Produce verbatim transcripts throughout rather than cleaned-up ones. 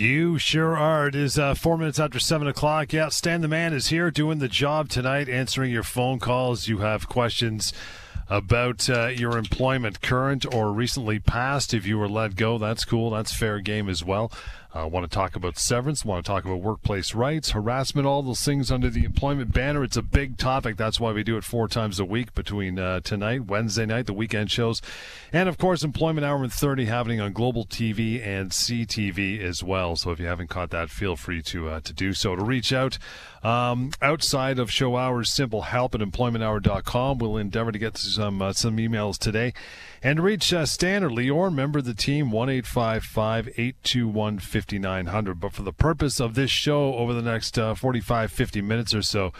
You sure are. It is uh, four minutes after seven o'clock. Yeah, Stan the Man is here doing the job tonight, answering your phone calls. You have questions about uh, your employment, current or recently past. If you were let go, that's cool. That's fair game as well. I uh, want to talk about severance, want to talk about workplace rights, harassment, all those things under the employment banner. It's a big topic. That's why we do it four times a week between uh, tonight, Wednesday night, the weekend shows, and, of course, Employment Hour and thirty happening on Global T V and C T V as well. So if you haven't caught that, feel free to uh, to do so. To reach out um, outside of show hours, simple help at employment hour dot com. We'll endeavor to get some, uh, some emails today. And reach uh, Stan or Lee or member of the team, one eight five five, eight two one, five nine zero zero. But for the purpose of this show over the next uh, forty-five, fifty minutes or so,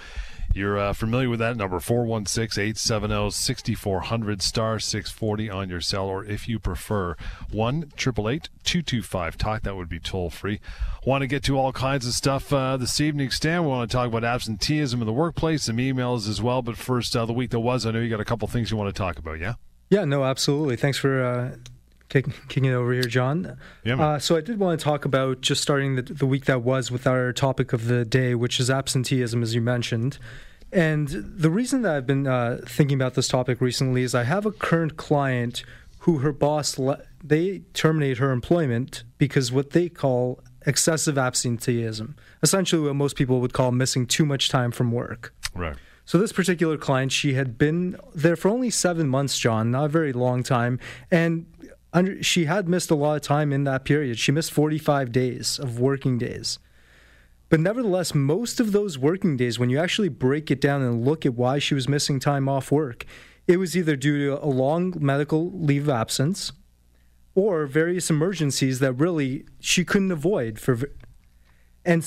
you're uh, familiar with that number, four one six, eight seven zero, six four zero zero, star six forty on your cell, or if you prefer, one eight eight eight, two two five, talk. That would be toll-free. Want to get to all kinds of stuff uh, this evening, Stan. We want to talk about absenteeism in the workplace, some emails as well. But first, uh, the week that was, I know you got a couple things you want to talk about, yeah? Yeah, no, absolutely. Thanks for uh, kicking, kicking it over here, John. Yeah, uh, so I did want to talk about just starting the, the week that was with our topic of the day, which is absenteeism, as you mentioned. And the reason that I've been uh, thinking about this topic recently is I have a current client who her boss, le- they terminate her employment because what they call excessive absenteeism, essentially what most people would call missing too much time from work. Right. So this particular client, she had been there for only seven months, John, not a very long time, and under, she had missed a lot of time in that period. She missed forty-five days of working days. But nevertheless, most of those working days, when you actually break it down and look at why she was missing time off work, it was either due to a long medical leave of absence or various emergencies that really she couldn't avoid. For, and...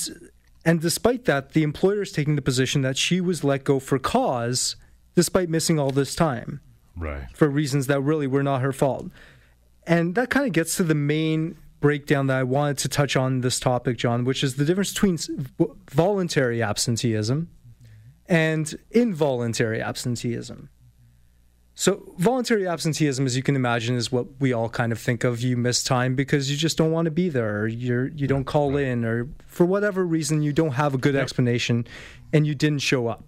And despite that, the employer is taking the position that she was let go for cause, despite missing all this time, right? For reasons that really were not her fault. And that kind of gets to the main breakdown that I wanted to touch on this topic, John, which is the difference between voluntary absenteeism and involuntary absenteeism. So voluntary absenteeism, as you can imagine, is what we all kind of think of. You miss time because you just don't want to be there, or you're, you don't call right. in, or for whatever reason, you don't have a good yep. explanation, and you didn't show up.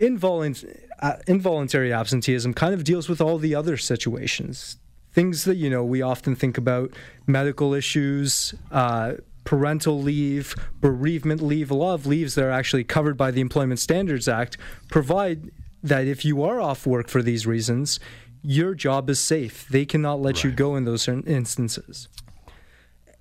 Involunt- uh, involuntary absenteeism kind of deals with all the other situations, things that, you know, we often think about, medical issues, uh, parental leave, bereavement leave. A lot of leaves that are actually covered by the Employment Standards Act provide that if you are off work for these reasons, your job is safe. They cannot let right. you go in those certain instances.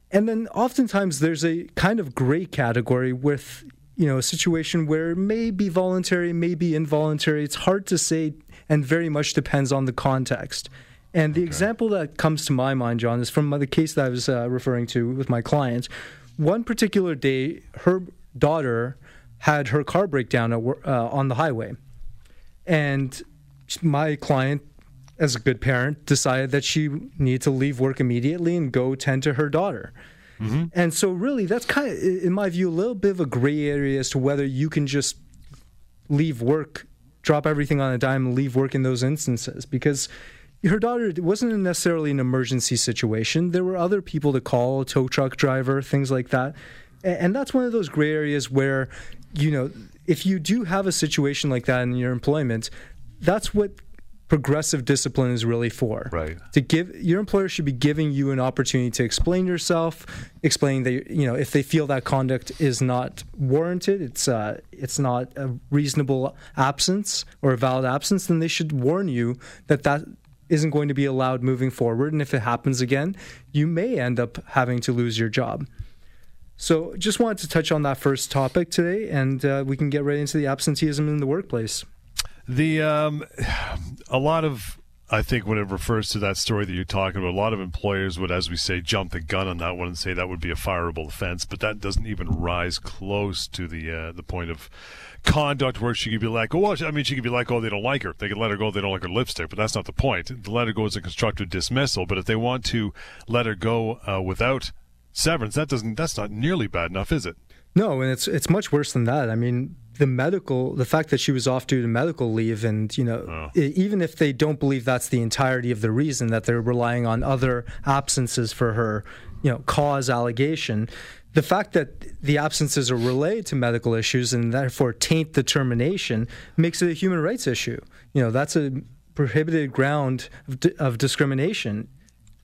And then oftentimes there's a kind of gray category with, you know, a situation where it may be voluntary, may be involuntary. It's hard to say and very much depends on the context. And the okay. example that comes to my mind, John, is from the case that I was uh, referring to with my client. One particular day, her daughter had her car break down at work, uh, on the highway. And my client, as a good parent, decided that she needed to leave work immediately and go tend to her daughter. Mm-hmm. And so really, that's kind of, in my view, a little bit of a gray area as to whether you can just leave work, drop everything on a dime, and leave work in those instances. Because her daughter, it wasn't necessarily an emergency situation. There were other people to call, a tow truck driver, things like that. And that's one of those gray areas where, you know, if you do have a situation like that in your employment, that's what progressive discipline is really for. Right. To give your employer should be giving you an opportunity to explain yourself, explain that, you know, if they feel that conduct is not warranted, it's uh, it's not a reasonable absence or a valid absence, then they should warn you that that isn't going to be allowed moving forward. And if it happens again, you may end up having to lose your job. So just wanted to touch on that first topic today, and uh, we can get right into the absenteeism in the workplace. The um, a lot of, I think, when it refers to that story that you're talking about, a lot of employers would, as we say, jump the gun on that one and say that would be a fireable offense, but that doesn't even rise close to the uh, the point of conduct where she could be like, oh, well, I mean, she could be like, oh, they don't like her. They could let her go. They don't like her lipstick, but that's not the point. The let her go is a constructive dismissal, but if they want to let her go uh, without severance, that doesn't, that's not nearly bad enough, is it? No, and it's it's much worse than that. I mean, the medical, the fact that she was off due to medical leave, and, you know, oh. even if they don't believe that's the entirety of the reason, that they're relying on other absences for her, you know, cause allegation, the fact that the absences are related to medical issues and therefore taint the termination makes it a human rights issue. You know, that's a prohibited ground of, di- of discrimination,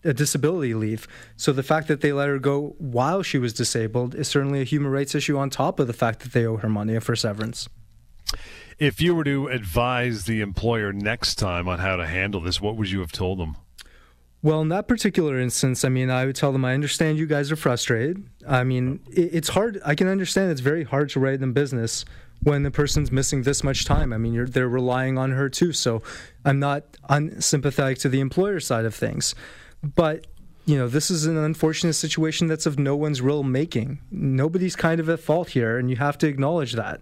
a disability leave. So the fact that they let her go while she was disabled is certainly a human rights issue on top of the fact that they owe her money for severance. If you were to advise the employer next time on how to handle this, what would you have told them? Well, in that particular instance, I mean, I would tell them, I understand you guys are frustrated. I mean, it's hard. I can understand it's very hard to write in business when the person's missing this much time. I mean, you're, they're relying on her too. So I'm not unsympathetic to the employer side of things. But, you know, this is an unfortunate situation that's of no one's real making. Nobody's kind of at fault here, and you have to acknowledge that.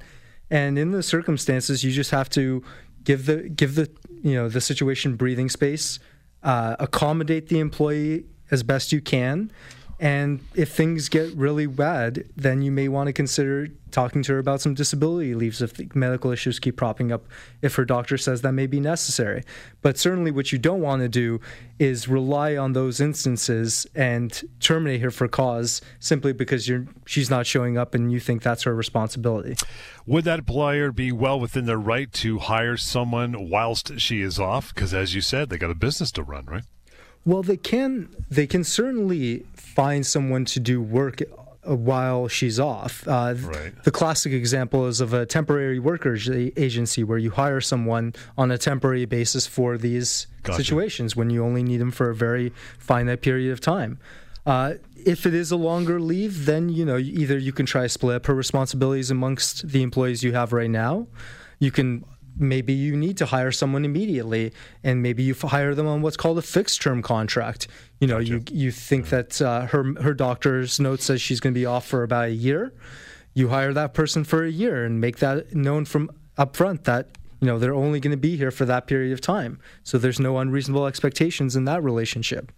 And in the circumstances, you just have to give the give the, you know, the situation breathing space. Uh, accommodate the employee as best you can, and if things get really bad, then you may want to consider talking to her about some disability leaves if the medical issues keep propping up, if her doctor says that may be necessary. But certainly what you don't want to do is rely on those instances and terminate her for cause simply because you're she's not showing up and you think that's her responsibility. Would that employer be well within their right to hire someone whilst she is off? Because as you said, they got a business to run, right? Well, they can they can certainly find someone to do work while she's off. Uh, right. The classic example is of a temporary workers agency where you hire someone on a temporary basis for these gotcha. situations when you only need them for a very finite period of time. Uh, if it is a longer leave, then you know either you can try to split up her responsibilities amongst the employees you have right now. You can. Maybe you need to hire someone immediately, and maybe you hire them on what's called a fixed-term contract. You know, gotcha. you you think that uh, her her doctor's note says she's going to be off for about a year. You hire that person for a year and make that known from up front that, you know, they're only going to be here for that period of time. So there's no unreasonable expectations in that relationship.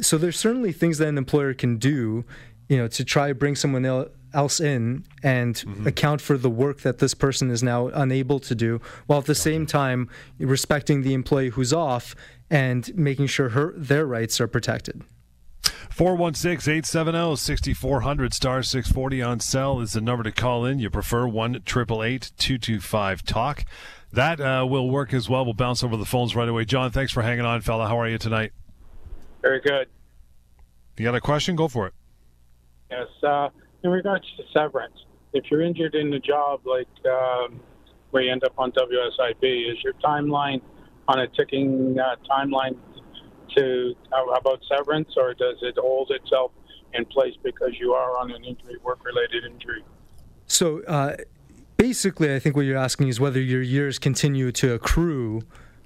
So there's certainly things that an employer can do, you know, to try to bring someone else else in and mm-hmm. account for the work that this person is now unable to do, while at the same time respecting the employee who's off and making sure her their rights are protected. four one six, eight seven zero, six four zero zero, star six forty on cell is the number to call in. You prefer one eight eight eight, two two five, talk. That uh, will work as well. We'll bounce over the phones right away. John, thanks for hanging on, fella. How are you tonight? Very good. You got a question? Go for it. Yes, uh in regards to severance, if you're injured in the job, like um, where you end up on W S I B, is your timeline on a ticking uh, timeline to uh, about severance, or does it hold itself in place because you are on an injury, work-related injury? So uh, basically, I think what you're asking is whether your years continue to accrue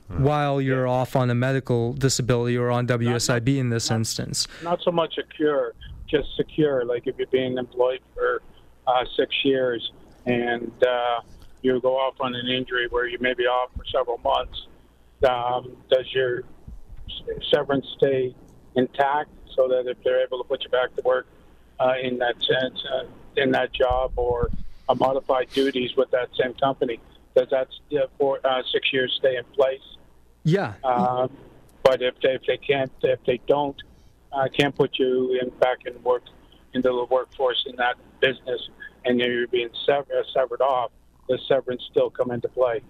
while you're yeah. off on a medical disability or on W S I B not, in this not, instance. Not so much a cure. Just secure, like if you're being employed for uh, six years and uh, you go off on an injury where you may be off for several months, um, does your severance stay intact so that if they're able to put you back to work uh, in that sense, uh, in that job or uh, modified duties with that same company, does that uh, for, uh, six years stay in place? Yeah. Uh, but if they, if they can't, if they don't, I can't put you in back in work into the workforce in that business, and you're being sever- severed off. Does severance still come into play?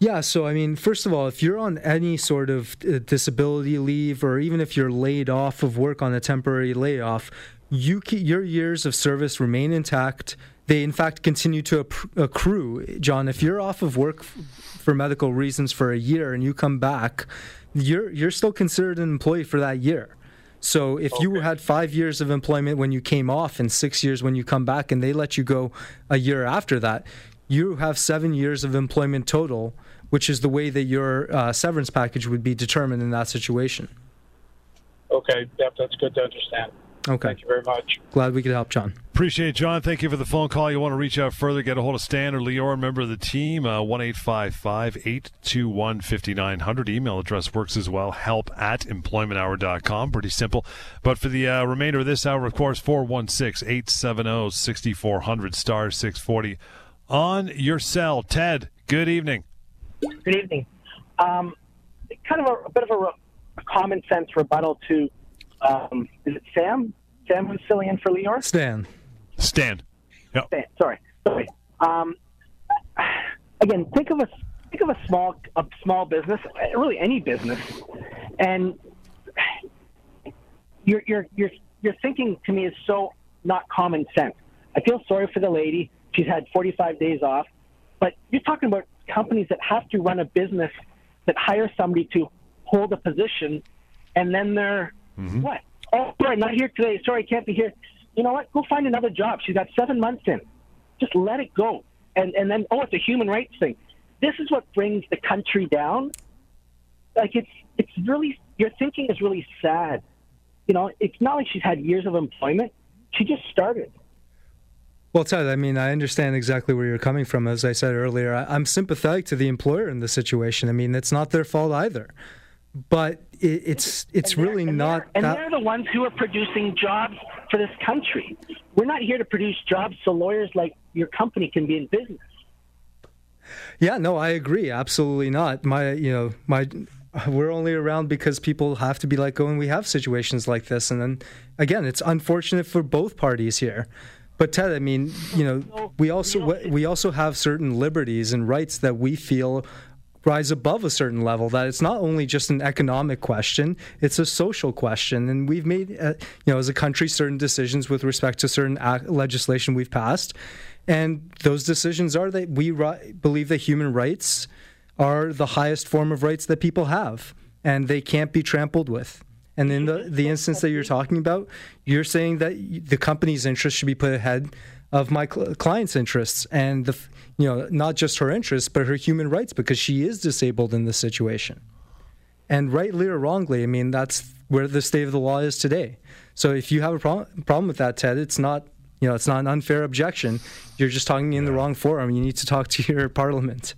Yeah. So, I mean, first of all, if you're on any sort of disability leave, or even if you're laid off of work on a temporary layoff, you keep, your years of service remain intact. They, in fact, continue to accrue. John, if you're off of work for medical reasons for a year and you come back, you're you're still considered an employee for that year. So if okay. you had five years of employment when you came off and six years when you come back, and they let you go a year after that, you have seven years of employment total, which is the way that your uh, severance package would be determined in that situation. Okay, yep, that's good to understand. Okay. Thank you very much. Glad we could help, John. Appreciate it, John. Thank you for the phone call. You want to reach out further, get a hold of Stan or Lior, member of the team, uh, one eight five five, eight two one, five nine zero zero. Email address works as well, help at employment hour dot com. Pretty simple. But for the uh, remainder of this hour, of course, four one six, eight seven zero, six four zero zero, star six forty. On your cell, Ted, good evening. Good evening. Um, kind of a, a bit of a, re- a common sense rebuttal to Um, is it Sam? Sam who's filling in for Leor? Stan. Stan. Yep. Stan. Sorry. Sorry. Um, again, think of a think of a small a small business, really any business, and your your your your thinking to me is so not common sense. I feel sorry for the lady. She's had forty-five days off, but you're talking about companies that have to run a business that hire somebody to hold a position, and then they're mm-hmm. what? Oh, sorry, not here today. Sorry, I can't be here. You know what? Go find another job. She's got seven months in. Just let it go. And and then, oh, it's a human rights thing. This is what brings the country down. Like, it's it's really, your thinking is really sad. You know, it's not like she's had years of employment. She just started. Well, Ted, I mean, I understand exactly where you're coming from. As I said earlier, I, I'm sympathetic to the employer in this situation. I mean, it's not their fault either. But it, it's it's really not... And that... they're the ones who are producing jobs for this country. We're not here to produce jobs so lawyers like your company can be in business. Yeah, no, I agree. Absolutely not. My, you know, my... We're only around because people have to be let go, and we have situations like this. And then, again, it's unfortunate for both parties here. But Ted, I mean, you know, we also we also have certain liberties and rights that we feel rise above a certain level. That it's not only just an economic question; it's a social question. And we've made, uh, you know, as a country, certain decisions with respect to certain act- legislation we've passed, and those decisions are that we ri- believe that human rights are the highest form of rights that people have, and they can't be trampled with. And in the, the instance that you're talking about, you're saying that the company's interests should be put ahead of my cl- client's interests, and the, you know, not just her interests, but her human rights, because she is disabled in this situation. And rightly or wrongly, I mean, that's where the state of the law is today. So if you have a problem, problem with that, Ted, it's not, you know, it's not an unfair objection. You're just talking in yeah. the wrong forum. You need to talk to your parliament.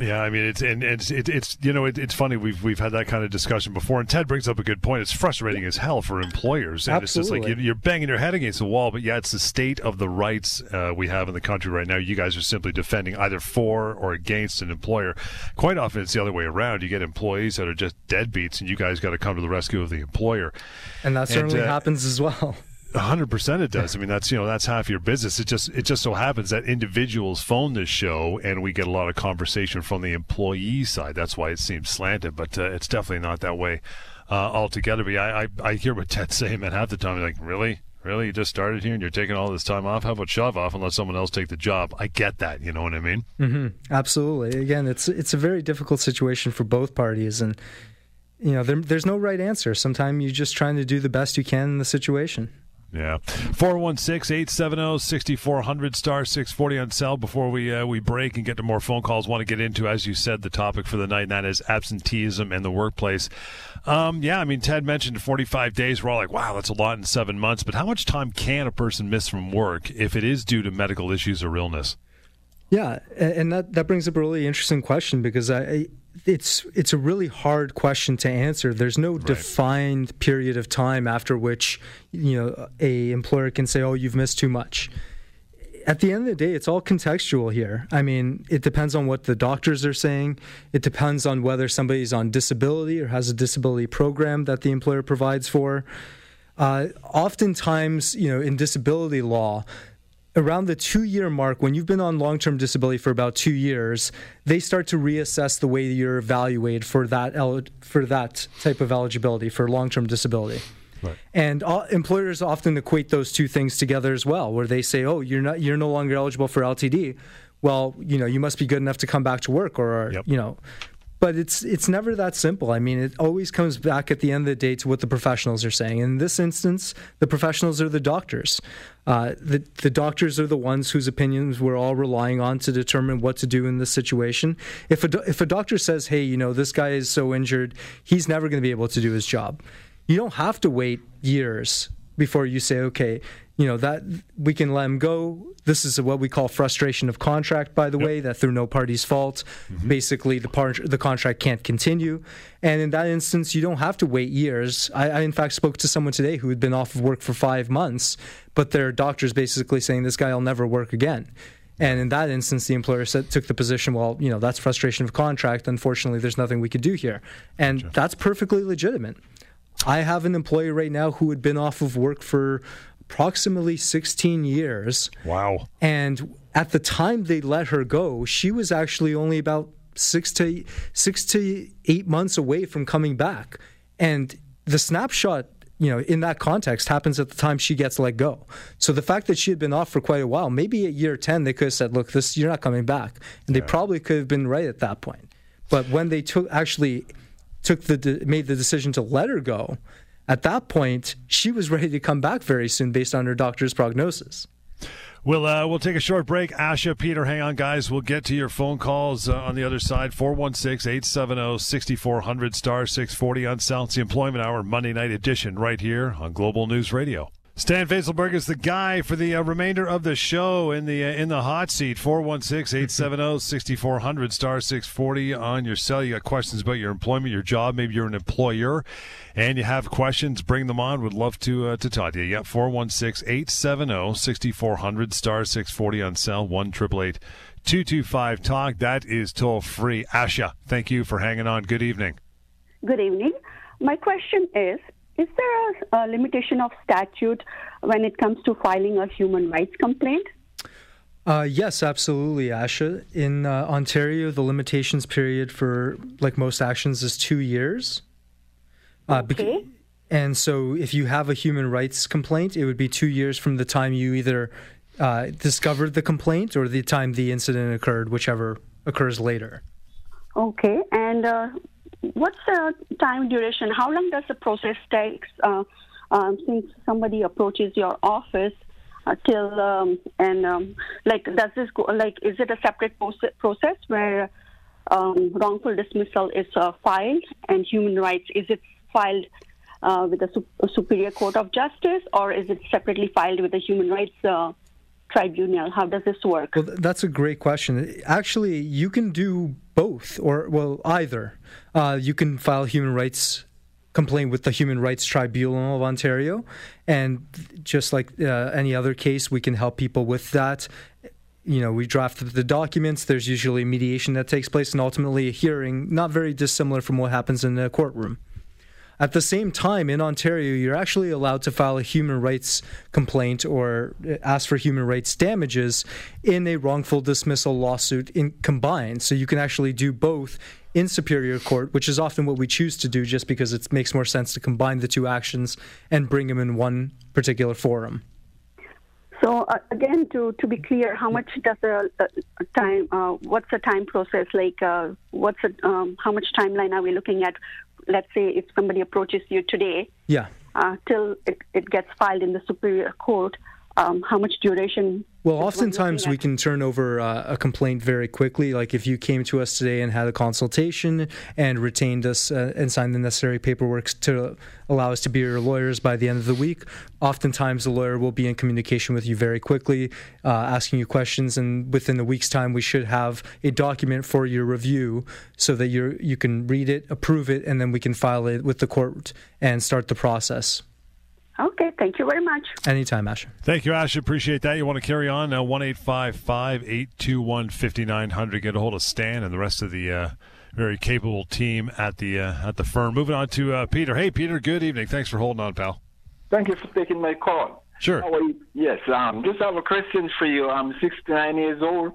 Yeah, I mean, it's and it's it, it's you know it, it's funny we've we've had that kind of discussion before, and Ted brings up a good point. It's frustrating as hell for employers, and Absolutely. It's just like you're banging your head against the wall. But yeah, it's the state of the rights uh, we have in the country right now. You guys are simply defending either for or against an employer. Quite often, it's the other way around. You get employees that are just deadbeats, and you guys got to come to the rescue of the employer. And that certainly and, uh, happens as well. one hundred percent it does. I mean, that's, you know, that's half your business. It just it just so happens that individuals phone this show, and we get a lot of conversation from the employee side. That's why it seems slanted, but uh, it's definitely not that way uh, altogether. But I, I, I hear what Ted's saying, man, half the time, like, really? Really? You just started here, and you're taking all this time off? How about shove off and let someone else take the job? I get that, you know what I mean? Mm-hmm. Absolutely. Again, it's it's a very difficult situation for both parties, and, you know, there, there's no right answer. Sometimes you're just trying to do the best you can in the situation. Yeah, four one six, eight seven zero, six four zero zero, star six forty on cell. Before we uh, we break and get to more phone calls, want to get into, as you said, the topic for the night, and that is absenteeism in the workplace. Um, yeah, I mean, Ted mentioned forty-five days. We're all like, wow, that's a lot in seven months. But how much time can a person miss from work if it is due to medical issues or illness? Yeah, and that, that brings up a really interesting question, because I... I It's it's a really hard question to answer. There's no right. defined period of time after which, you know, a employer can say, oh, you've missed too much. At the end of the day, it's all contextual here. I mean, it depends on what the doctors are saying. It depends on whether somebody's on disability or has a disability program that the employer provides for. Uh, oftentimes, you know, in disability law, around the two-year mark, when you've been on long-term disability for about two years, they start to reassess the way you're evaluated for that el- for that type of eligibility for long-term disability. Right. And all, employers often equate those two things together as well, where they say, "Oh, you're not you're no longer eligible for L T D. Well, you know, you must be good enough to come back to work, or yep. you know." But it's it's never that simple. I mean, it always comes back at the end of the day to what the professionals are saying. In this instance, the professionals are the doctors. Uh, the, the doctors are the ones whose opinions we're all relying on to determine what to do in this situation. If a, do- if a doctor says, hey, you know, this guy is so injured, he's never going to be able to do his job. You don't have to wait years before you say, okay, you know, that we can let him go. This is what we call frustration of contract, by the yep. way, that through no party's fault, mm-hmm. basically the par- the contract can't continue. And in that instance, you don't have to wait years. I, I, in fact, spoke to someone today who had been off of work for five months, but their doctor's basically saying this guy will never work again. And in that instance, the employer said, took the position, well, you know, that's frustration of contract. Unfortunately, there's nothing we could do here. And gotcha. That's perfectly legitimate. I have an employee right now who had been off of work for approximately sixteen years. Wow. And at the time they let her go, she was actually only about six to six to eight months away from coming back. And the snapshot, you know, in that context happens at the time she gets let go. So the fact that she had been off for quite a while, maybe at year ten, they could have said, look, this, you're not coming back. And they yeah. probably could have been right at that point. But when they took actually took the de- made the decision to let her go, at that point, she was ready to come back very soon based on her doctor's prognosis. We'll, uh, we'll take a short break. Asha, Peter, hang on, guys. We'll get to your phone calls uh, on the other side. four one six, eight seven zero, six four zero zero, star six forty on South's Employment Hour, Monday night edition, right here on Global News Radio. Stan Faisalberg is the guy for the uh, remainder of the show in the uh, in the hot seat. four one six, eight seven zero, six four zero zero, star six forty on your cell. You got questions about your employment, your job. Maybe you're an employer and you have questions. Bring them on. Would love to uh, to talk to you. Yeah, four one six, eight seven zero, six four zero zero, star six forty on cell, one eight eight eight, two two five, talk. That is toll free. Asha, thank you for hanging on. Good evening. Good evening. My question is, is there a, a limitation of statute when it comes to filing a human rights complaint? Uh, yes, absolutely, Asha. In uh, Ontario, the limitations period for, like most actions, is two years. Uh, okay. Beca- and so if you have a human rights complaint, it would be two years from the time you either uh, discovered the complaint or the time the incident occurred, whichever occurs later. Okay, and... Uh... What's the time duration? How long does the process take uh, um, since somebody approaches your office uh, till um, and um, like does this go, like is it a separate process where um, wrongful dismissal is uh, filed and human rights is it filed uh, with the su- Superior Court of Justice or is it separately filed with the Human Rights Uh, Tribunal? How does this work? Well, that's a great question. Actually, you can do both, or, well, either. Uh, you can file human rights complaint with the Human Rights Tribunal of Ontario, and just like uh, any other case, we can help people with that. You know, we draft the documents, there's usually mediation that takes place, and ultimately a hearing, not very dissimilar from what happens in a courtroom. At the same time, in Ontario, you're actually allowed to file a human rights complaint or ask for human rights damages in a wrongful dismissal lawsuit in combined. So you can actually do both in Superior Court, which is often what we choose to do just because it makes more sense to combine the two actions and bring them in one particular forum. So uh, again, to, to be clear, how much does the uh, time, uh, what's the time process like? Uh, what's the, um, how much timeline are we looking at? Let's say if somebody approaches you today, yeah, uh, till it, it gets filed in the Superior Court, um, how much duration? Well, oftentimes we can turn over uh, a complaint very quickly. Like if you came to us today and had a consultation and retained us uh, and signed the necessary paperwork to allow us to be your lawyers by the end of the week, oftentimes the lawyer will be in communication with you very quickly, uh, asking you questions. And within a week's time, we should have a document for your review so that you you can read it, approve it, and then we can file it with the court and start the process. Okay, thank you very much. Anytime, Asha. Thank you, Asha. Appreciate that. You want to carry on now? one eight five five, eight two one, five nine zero zero. Get a hold of Stan and the rest of the uh, very capable team at the uh, at the firm. Moving on to uh, Peter. Hey, Peter. Good evening. Thanks for holding on, pal. Thank you for taking my call. Sure. How are you? Yes. Um, just have a question for you. I'm sixty-nine years old.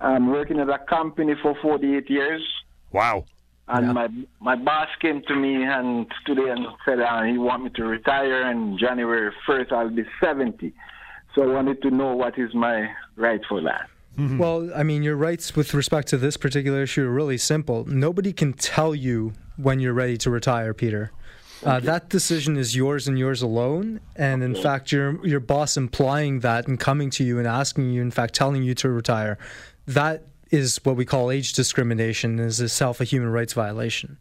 I'm working at a company for forty-eight years. Wow. And yeah. my my boss came to me and today and said uh, he want me to retire, and January first I'll be seventy. So I wanted to know what is my right for that. Mm-hmm. Well, I mean, your rights with respect to this particular issue are really simple. Nobody can tell you when you're ready to retire, Peter. Uh, okay. That decision is yours and yours alone. And okay. in fact, your your boss implying that and coming to you and asking you, in fact, telling you to retire, that is what we call age discrimination, is itself a human rights violation.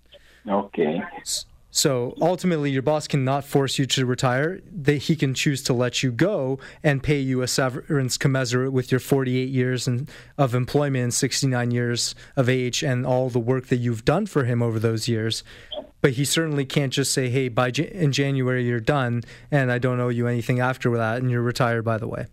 Okay. So ultimately, your boss cannot force you to retire. They, he can choose to let you go and pay you a severance commensurate with your forty-eight years and, of employment and sixty-nine years of age and all the work that you've done for him over those years. But he certainly can't just say, hey, by J- in January you're done, and I don't owe you anything after that, and you're retired, by the way.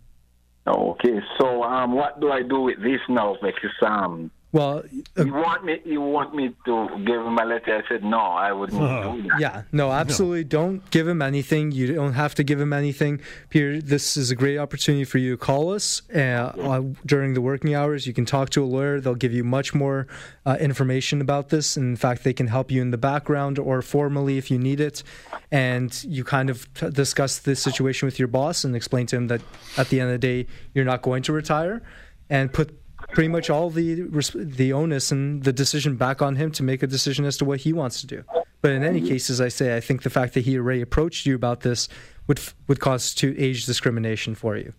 Okay, so um, what do I do with this now? Because um, Well, uh, you want me? You want me to give him a letter? I said no. I wouldn't uh, do that. Yeah, no, absolutely. No. Don't give him anything. You don't have to give him anything, Peter. This is a great opportunity for you to call us uh, uh, during the working hours. You can talk to a lawyer. They'll give you much more uh, information about this. And in fact, they can help you in the background or formally if you need it. And you kind of t- discuss this situation with your boss and explain to him that at the end of the day, you're not going to retire, and put pretty much all the the onus and the decision back on him to make a decision as to what he wants to do. But in any case, as I say, I think the fact that he already approached you about this would would constitute age discrimination for you.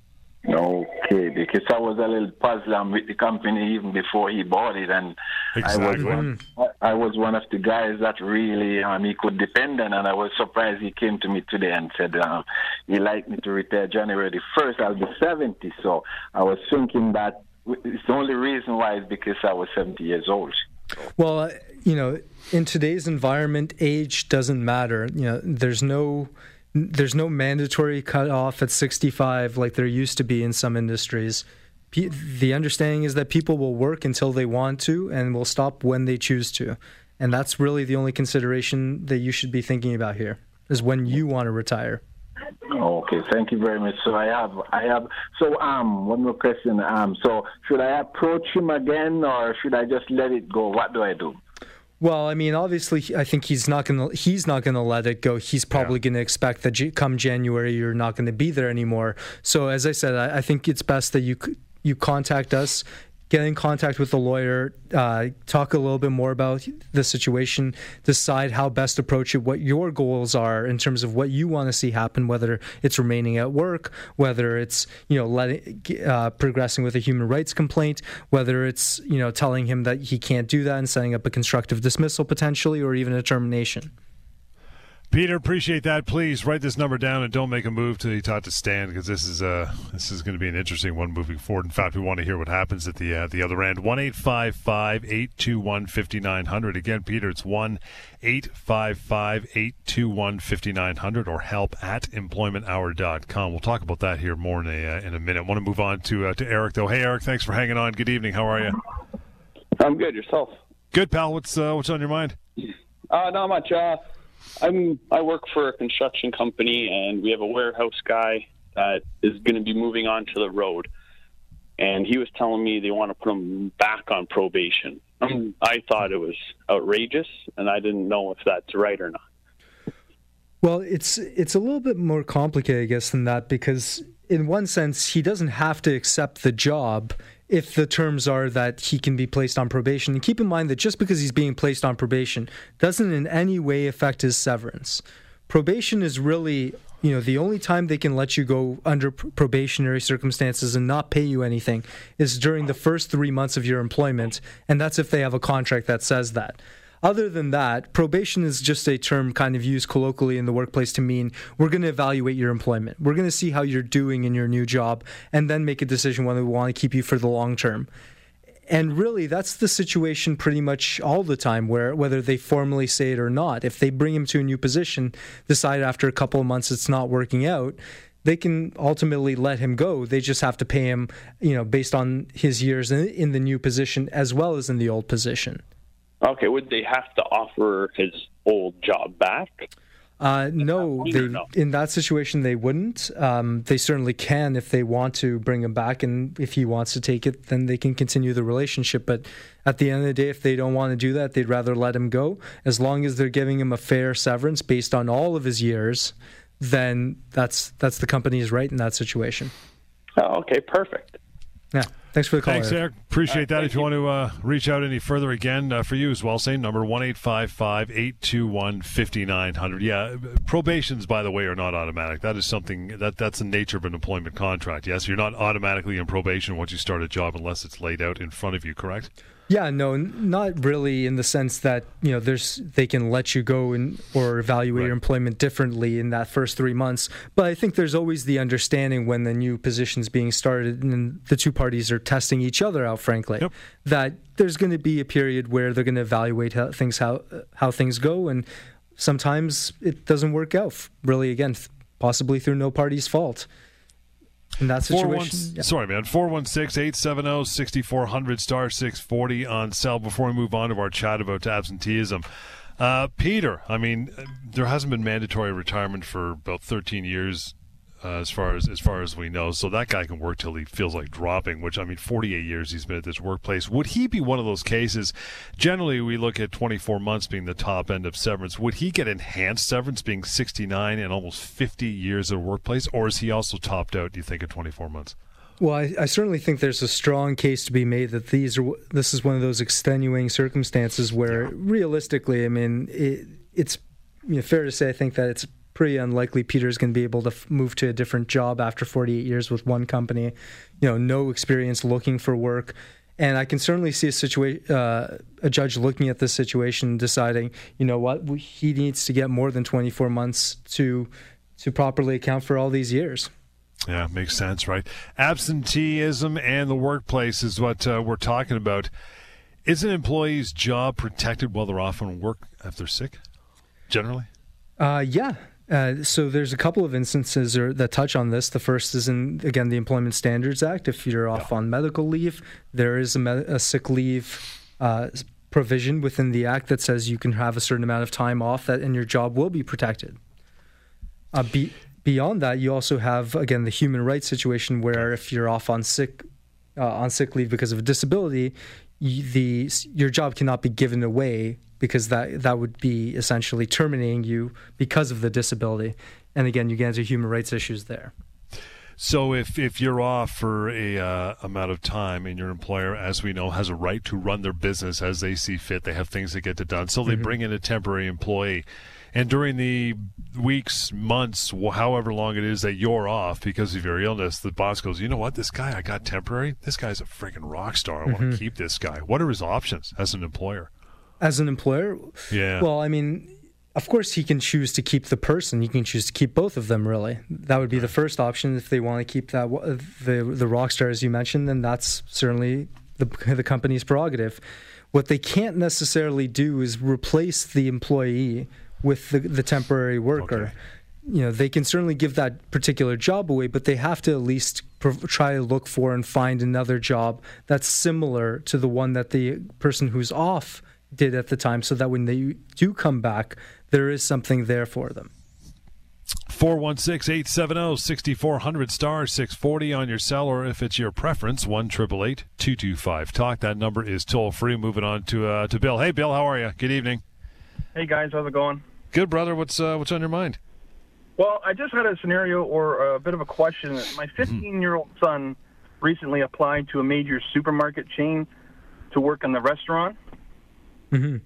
Okay, because I was a little puzzled with the company even before he bought it, and exactly. I was one, I was one of the guys that really um, he could depend on, and I was surprised he came to me today and said um, he'd like me to retire January the first. I'll be seventy, so I was thinking that. It's the only reason why is because I was seventy years old. Well, you know, in today's environment, age doesn't matter. You know, there's no there's no mandatory cutoff at sixty-five like there used to be in some industries. P- the understanding is that people will work until they want to and will stop when they choose to. And that's really the only consideration that you should be thinking about here is when you want to retire. Okay, thank you very much. So I have, I have. So um, one more question. Um, so should I approach him again, or should I just let it go? What do I do? Well, I mean, obviously, I think he's not gonna, he's not gonna let it go. He's probably yeah. gonna expect that come January, you're not gonna be there anymore. So as I said, I, I think it's best that you you contact us. Get in contact with the lawyer, uh, talk a little bit more about the situation, decide how best to approach it, what your goals are in terms of what you want to see happen, whether it's remaining at work, whether it's, you know, letting, uh, progressing with a human rights complaint, whether it's, you know, telling him that he can't do that and setting up a constructive dismissal potentially or even a termination. Peter, appreciate that. Please write this number down and don't make a move till you talk to Stan, because this is uh, this is going to be an interesting one moving forward. In fact, we want to hear what happens at the uh, the other end. one eight five five, eight two one, five nine zero zero. Again, Peter, it's one eight five five, eight two one, five nine zero zero or help at employment hour dot com. We'll talk about that here more in a, uh, in a minute. I want to move on to, uh, to Eric, though. Hey, Eric, thanks for hanging on. Good evening. How are you? I'm good. Yourself? Good, pal. What's uh, what's on your mind? Uh, not much. Uh... I'm, I work for a construction company, and we have a warehouse guy that is going to be moving on to the road. And he was telling me they want to put him back on probation. Um, I thought it was outrageous, and I didn't know if that's right or not. Well, it's it's a little bit more complicated, I guess, than that, because in one sense, he doesn't have to accept the job if the terms are that he can be placed on probation. And keep in mind that just because he's being placed on probation doesn't in any way affect his severance. Probation is really, you know, the only time they can let you go under probationary circumstances and not pay you anything is during the first three months of your employment, and that's if they have a contract that says that. Other than that, probation is just a term kind of used colloquially in the workplace to mean we're going to evaluate your employment. We're going to see how you're doing in your new job and then make a decision whether we want to keep you for the long term. And really, that's the situation pretty much all the time, where whether they formally say it or not. If they bring him to a new position, decide after a couple of months it's not working out, they can ultimately let him go. They just have to pay him, you know, based on his years in the new position as well as in the old position. Okay, would they have to offer his old job back? Uh, no, they, in that situation they wouldn't. Um, they certainly can if they want to bring him back, and if he wants to take it, then they can continue the relationship. But at the end of the day, if they don't want to do that, they'd rather let him go. As long as they're giving him a fair severance based on all of his years, then that's that's the company's right in that situation. Oh, okay, perfect. Yeah. Thanks for the call. Thanks, Eric. Eric. Appreciate uh, that. If you, you want to uh, reach out any further, again, uh, for you as well, same number, one eight five five, eight two one, five nine zero zero. Yeah, probations, by the way, are not automatic. That is something, that that's the nature of an employment contract, yes? You're not automatically in probation once you start a job unless it's laid out in front of you, correct? Yeah, no, not really, in the sense that, you know, there's they can let you go and or evaluate right. your employment differently in that first three months. But I think there's always the understanding when the new position's being started and the two parties are testing each other out, frankly, yep. that there's going to be a period where they're going to evaluate how things how how things go, and sometimes it doesn't work out. Really, again, possibly through no party's fault. in that situation. Yeah. Sorry, man. four one six, eight seven zero, six four zero zero, star six forty on cell. Before we move on to our chat about absenteeism, uh, Peter, I mean, there hasn't been mandatory retirement for about thirteen years. Uh, as far as as far as we know, so that guy can work till he feels like dropping. Which, I mean, forty-eight years he's been at this workplace. Would he be one of those cases? Generally, we look at twenty-four months being the top end of severance. Would he get enhanced severance, being sixty-nine and almost fifty years at a workplace, or is he also topped out, do you think, at twenty-four months? Well, I, I certainly think there's a strong case to be made that these are this is one of those extenuating circumstances where, yeah. realistically, I mean, it, it's you know, fair to say, I think that it's pretty unlikely Peter's going to be able to f- move to a different job after forty-eight years with one company, you know, no experience looking for work. And I can certainly see a situation, uh, a judge looking at this situation and deciding, you know what, he needs to get more than twenty-four months to to properly account for all these years. Yeah, makes sense, right? Absenteeism and the workplace is what uh, we're talking about. Is an employee's job protected while they're off on work if they're sick, generally? Uh, yeah. Uh, so there's a couple of instances or, that touch on this. The first is in, again, the Employment Standards Act. If you're off yeah. on medical leave, there is a, me- a sick leave uh, provision within the Act that says you can have a certain amount of time off that, and your job will be protected. Uh, be- beyond that, you also have, again, the human rights situation where if you're off on sick uh, on sick leave because of a disability, you, the your job cannot be given away, because that that would be essentially terminating you because of the disability. And again, you get into human rights issues there. So if, if you're off for a uh, amount of time, and your employer, as we know, has a right to run their business as they see fit, they have things that get to done, so they mm-hmm. bring in a temporary employee. And during the weeks, months, however long it is that you're off because of your illness, the boss goes, you know what, this guy I got temporary, this guy's a freaking rock star. I mm-hmm. want to keep this guy. What are his options as an employer? As an employer? Yeah. Well, I mean, of course he can choose to keep the person. He can choose to keep both of them, really. That would be right. the first option. If they want to keep that the the rock star, as you mentioned, then that's certainly the the company's prerogative. What they can't necessarily do is replace the employee with the, the temporary worker. Okay. You know, they can certainly give that particular job away, but they have to at least pr- try to look for and find another job that's similar to the one that the person who's off did at the time, so that when they do come back, there is something there for them. four one six, eight seven zero, six four zero zero, star six forty on your cell, or if it's your preference, one triple eight, two two five, talk. That number is toll-free. Moving on to uh, to Bill. Hey, Bill, how are you? Good evening. Hey, guys. How's it going? Good, brother. What's uh, what's on your mind? Well, I just had a scenario or a bit of a question. My fifteen-year-old mm-hmm. son recently applied to a major supermarket chain to work in the restaurant. Mm-hmm.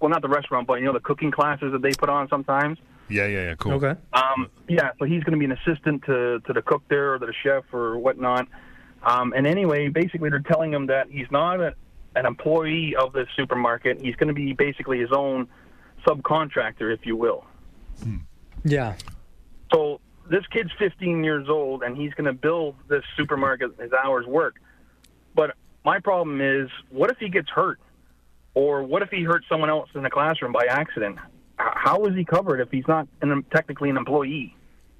Well, not the restaurant, but, you know, the cooking classes that they put on sometimes. Yeah, yeah, yeah, cool. Okay. Um, yeah, so he's going to be an assistant to, to the cook there or the chef or whatnot. Um, and anyway, basically they're telling him that he's not a, an employee of the supermarket. He's going to be basically his own subcontractor, if you will. Hmm. Yeah. So this kid's fifteen years old, and he's going to bill this supermarket his hours work. But my problem is, what if he gets hurt? Or what if he hurt someone else in the classroom by accident? How is he covered if he's not an, technically an employee?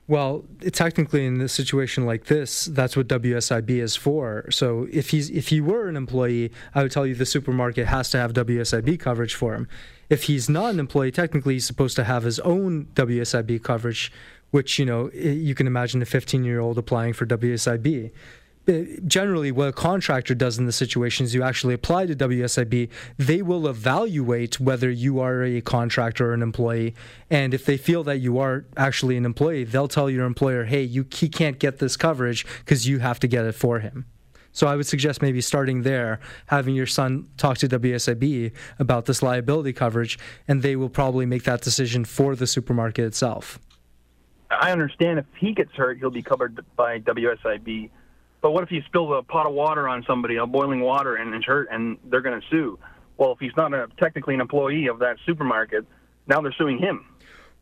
Well, technically in a situation like this, that's what W S I B is for. So if he's if he were an employee, I would tell you the supermarket has to have W S I B coverage for him. If he's not an employee, technically he's supposed to have his own W S I B coverage, which, you know, you can imagine a fifteen-year-old applying for W S I B. Generally, what a contractor does in the situation is you actually apply to W S I B. They will evaluate whether you are a contractor or an employee, and if they feel that you are actually an employee, they'll tell your employer, hey, you he can't get this coverage because you have to get it for him. So I would suggest maybe starting there, having your son talk to W S I B about this liability coverage, and they will probably make that decision for the supermarket itself. I understand if he gets hurt, he'll be covered by W S I B. But what if you spill a pot of water on somebody, a boiling water, and it's hurt, and they're going to sue? Well, if he's not a, technically an employee of that supermarket, now they're suing him.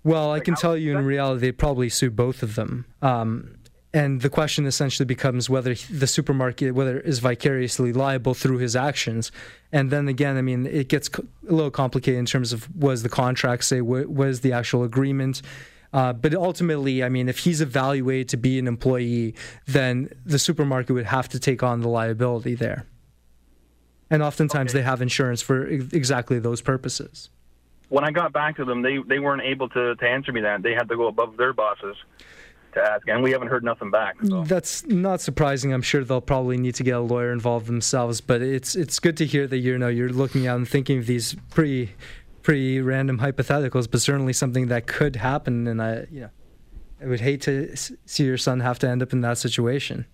Well, like, I can tell you in reality they probably sue both of them. Um, and the question essentially becomes whether the supermarket whether is vicariously liable through his actions. And then again, I mean, it gets a little complicated in terms of what does the contract say, what is the actual agreement. Uh, but ultimately, I mean, if he's evaluated to be an employee, then the supermarket would have to take on the liability there. And oftentimes okay. they have insurance for exactly those purposes. When I got back to them, they, they weren't able to, to answer me that. They had to go above their bosses to ask, and we haven't heard nothing back. So. That's not surprising. I'm sure they'll probably need to get a lawyer involved themselves, but it's it's good to hear that you know, you're looking out and thinking of these pretty pretty random hypotheticals, but certainly something that could happen, and I, you know, I would hate to see your son have to end up in that situation.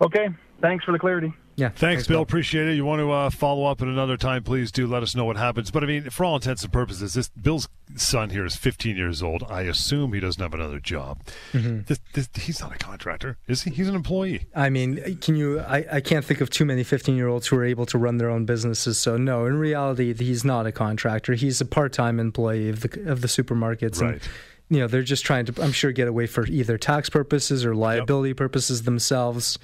Okay. Thanks for the clarity. Yeah. Thanks, Thanks Bill. Bill. Appreciate it. You want to uh, follow up at another time, please do let us know what happens. But, I mean, for all intents and purposes, this Bill's son here is fifteen years old. I assume he doesn't have another job. Mm-hmm. This, this, he's not a contractor, is he? He's an employee. I mean, can you? I, I can't think of too many fifteen-year-olds who are able to run their own businesses. So, no, in reality, he's not a contractor. He's a part-time employee of the, of the supermarkets. Right. And, you know, they're just trying to, I'm sure, get away for either tax purposes or liability yep. purposes themselves.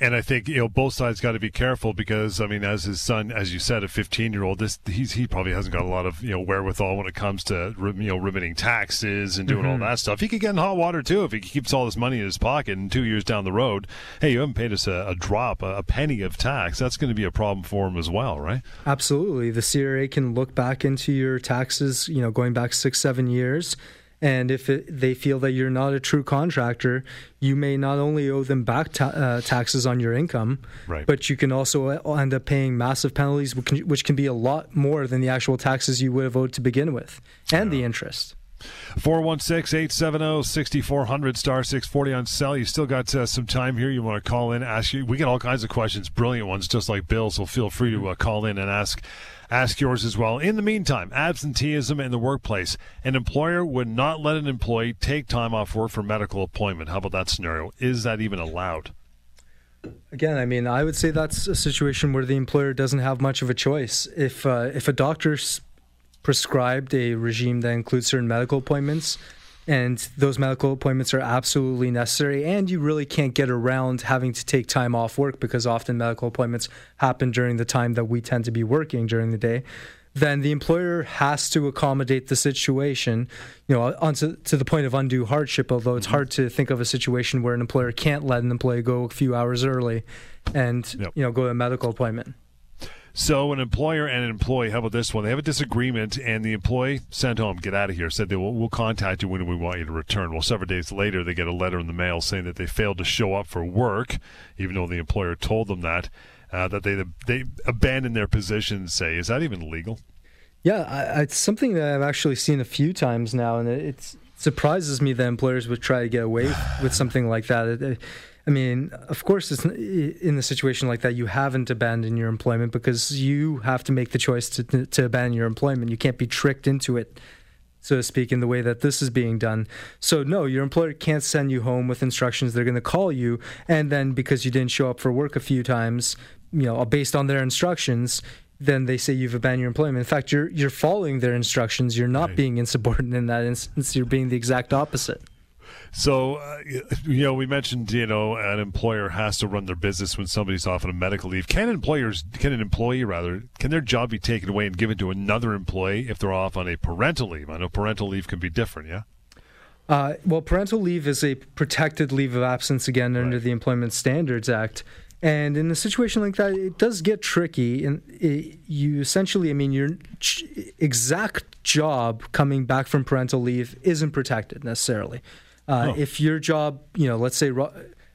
And I think, you know, both sides got to be careful because, I mean, as his son, as you said, a fifteen-year-old, this he's, he probably hasn't got a lot of, you know, wherewithal when it comes to, you know, remitting taxes and doing mm-hmm. all that stuff. He could get in hot water, too, if he keeps all this money in his pocket and two years down the road, hey, you haven't paid us a, a drop, a, a penny of tax. That's going to be a problem for him as well, right? Absolutely. The C R A can look back into your taxes, you know, going back six, seven years. And if it, they feel that you're not a true contractor, you may not only owe them back ta- uh, taxes on your income, right. but you can also end up paying massive penalties, which can, which can be a lot more than the actual taxes you would have owed to begin with, and yeah. the interest. four one six, eight seven zero, six four zero zero, star six forty on cell. You still got uh, some time here. You want to call in, ask you. We get all kinds of questions, brilliant ones, just like Bill, so feel free to uh, call in and ask. Ask yours as well. In the meantime, absenteeism in the workplace. An employer would not let an employee take time off work for medical appointment. How about that scenario? Is that even allowed? Again, I mean, I would say that's a situation where the employer doesn't have much of a choice. If uh, if a doctor's prescribed a regime that includes certain medical appointments, and those medical appointments are absolutely necessary, and you really can't get around having to take time off work because often medical appointments happen during the time that we tend to be working during the day, then the employer has to accommodate the situation, you know, onto, to the point of undue hardship, although it's hard to think of a situation where an employer can't let an employee go a few hours early and, yep. you know, go to a medical appointment. So an employer and an employee, how about this one? They have a disagreement, and the employee sent home, get out of here, said, they will, we'll contact you when we want you to return. Well, several days later, they get a letter in the mail saying that they failed to show up for work, even though the employer told them that, uh, that they they abandoned their position, say. Is that even legal? Yeah, I, it's something that I've actually seen a few times now, and it it's, surprises me that employers would try to get away with something like that. It, it, I mean, of course, it's, in a situation like that, you haven't abandoned your employment because you have to make the choice to, to abandon your employment. You can't be tricked into it, so to speak, in the way that this is being done. So, no, your employer can't send you home with instructions. They're going to call you, and then because you didn't show up for work a few times, you know, based on their instructions, then they say you've abandoned your employment. In fact, you're you're following their instructions. You're not right. being insubordinate in that instance. You're being the exact opposite. So, uh, you know, we mentioned, you know, an employer has to run their business when somebody's off on a medical leave. Can employers, can an employee rather, can their job be taken away and given to another employee if they're off on a parental leave? I know parental leave can be different, yeah? Uh, well, parental leave is a protected leave of absence, again, right. under the Employment Standards Act. And in a situation like that, it does get tricky. And it, you essentially, I mean, your ch- exact job coming back from parental leave isn't protected necessarily. Uh, oh. If your job, you know, let's say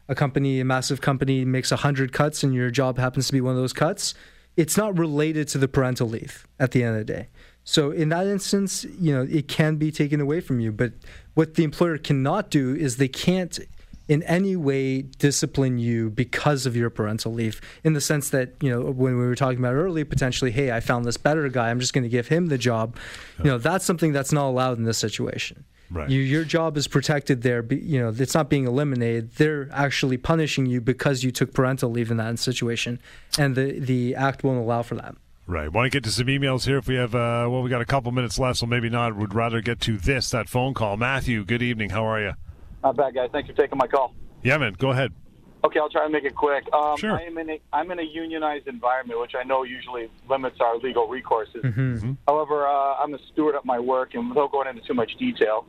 a company, a massive company makes one hundred cuts and your job happens to be one of those cuts, it's not related to the parental leave at the end of the day. So in that instance, you know, it can be taken away from you. But what the employer cannot do is they can't in any way discipline you because of your parental leave in the sense that, you know, when we were talking about earlier, potentially, hey, I found this better guy, I'm just going to give him the job. Oh. You know, that's something that's not allowed in this situation. Right. You, your job is protected there. You know, it's not being eliminated. They're actually punishing you because you took parental leave in that situation, and the, the act won't allow for that. Right. Want to get to some emails here if we have, uh, well, we got a couple minutes left, so maybe not. Would rather get to this, that phone call. Matthew, good evening. How are you? Not bad, guys. Thanks for taking my call. Yeah, man. Go ahead. Okay, I'll try to make it quick. Um, sure. I'm in, a, I'm in a unionized environment, which I know usually limits our legal recourses. Mm-hmm. However, uh, I'm a steward at my work, and without going into too much detail,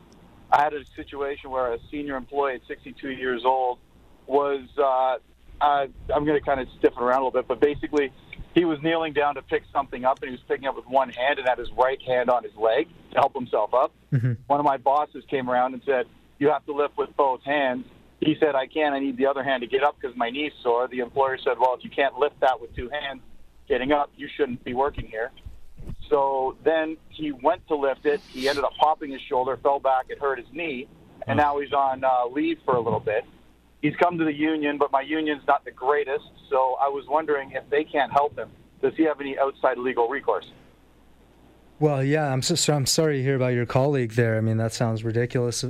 I had a situation where a senior employee at sixty-two years old was, uh, I, I'm going to kind of stiffen around a little bit, but basically he was kneeling down to pick something up, and he was picking up with one hand and had his right hand on his leg to help himself up. Mm-hmm. One of my bosses came around and said, "You have to lift with both hands." He said, "I can't. I need the other hand to get up because my knee's sore." The employer said, "Well, if you can't lift that with two hands getting up, you shouldn't be working here." So then he went to lift it. He ended up popping his shoulder, fell back, it hurt his knee, and now he's on uh, leave for a little bit. He's come to the union, but my union's not the greatest, so I was wondering if they can't help him. Does he have any outside legal recourse? Well, yeah, I'm so, I'm sorry to hear about your colleague there. I mean, that sounds ridiculous.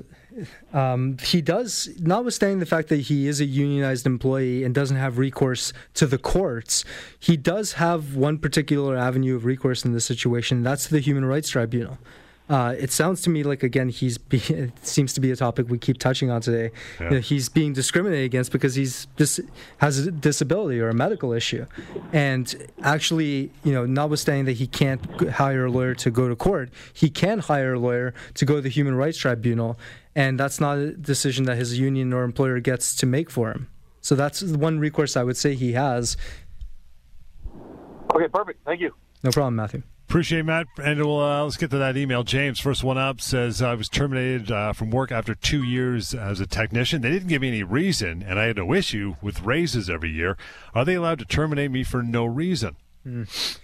Um, he does, notwithstanding the fact that he is a unionized employee and doesn't have recourse to the courts, he does have one particular avenue of recourse in this situation. That's the Human Rights Tribunal. Uh, it sounds to me like, again, he's be, it seems to be a topic we keep touching on today. Yeah. You know, he's being discriminated against because he's dis, has a disability or a medical issue. And actually, you know, notwithstanding that he can't hire a lawyer to go to court, he can hire a lawyer to go to the Human Rights Tribunal, and that's not a decision that his union or employer gets to make for him. So that's one recourse I would say he has. Okay, perfect. Thank you. No problem, Matthew. Appreciate it, Matt. And we'll, uh, let's get to that email. James, first one up, says, I was terminated uh, from work after two years as a technician. They didn't give me any reason, and I had no issue with raises every year. Are they allowed to terminate me for no reason? Mm.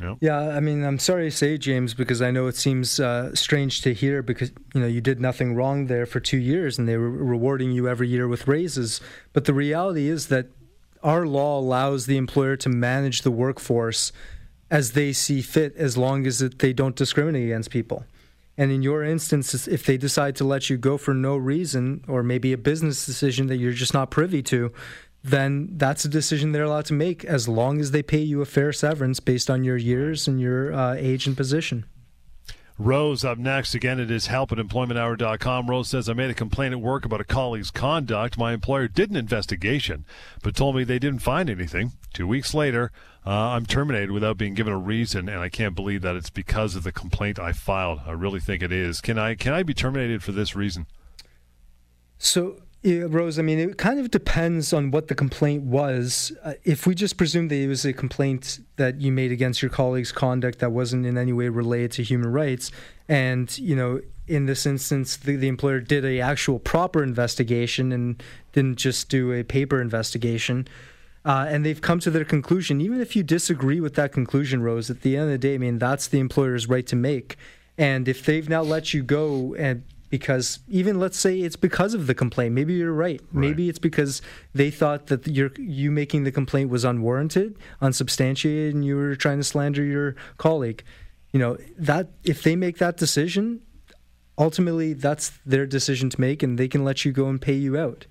Yeah. yeah, I mean, I'm sorry to say, James, because I know it seems uh, strange to hear because, you know, you did nothing wrong there for two years, and they were rewarding you every year with raises. But the reality is that our law allows the employer to manage the workforce as they see fit, as long as it, they don't discriminate against people. And in your instance, if they decide to let you go for no reason, or maybe a business decision that you're just not privy to, then that's a decision they're allowed to make, as long as they pay you a fair severance based on your years and your uh, age and position. Rose up next. Again, it is help at employment hour dot com. Rose says, I made a complaint at work about a colleague's conduct. My employer did an investigation, but told me they didn't find anything. Two weeks later, uh, I'm terminated without being given a reason, and I can't believe that it's because of the complaint I filed. I really think it is. Can I, can I be terminated for this reason? So, yeah, Rose, I mean, it kind of depends on what the complaint was. Uh, if we just presume that it was a complaint that you made against your colleague's conduct that wasn't in any way related to human rights, and, you know, in this instance, the, the employer did a actual proper investigation and didn't just do a paper investigation, uh, and they've come to their conclusion, even if you disagree with that conclusion, Rose, at the end of the day, I mean, that's the employer's right to make. And if they've now let you go and because even let's say it's because of the complaint, maybe you're right. right. Maybe it's because they thought that your you making the complaint was unwarranted, unsubstantiated, and you were trying to slander your colleague. You know that if they make that decision, ultimately that's their decision to make, and they can let you go and pay you out.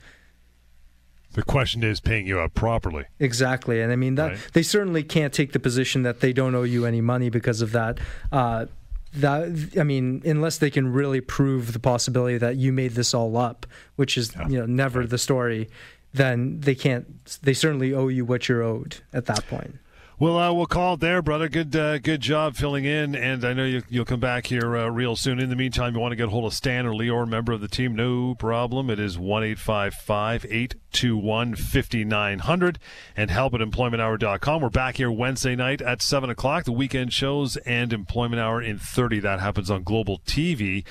The question is paying you out properly. Exactly, and I mean that right. They certainly can't take the position that they don't owe you any money because of that. Uh, That, I mean, unless they can really prove the possibility that you made this all up, which is yeah. you know never the story, then they can't. They certainly owe you what you're owed at that point. Well, uh, we'll call it there, brother. Good, uh, good job filling in, and I know you, you'll come back here uh, real soon. In the meantime, you want to get a hold of Stan or Leo, member of the team? No problem. It is one eight five five eight two one fifty nine hundred, and help at employment hour dot com. We're back here Wednesday night at seven o'clock. The weekend shows and Employment Hour in thirty. That happens on Global T V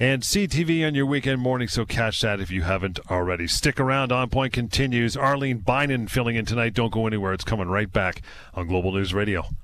and C T V on your weekend morning. So catch that if you haven't already. Stick around. On Point continues. Arlene Bynon filling in tonight. Don't go anywhere. It's coming right back on Global Global News Radio.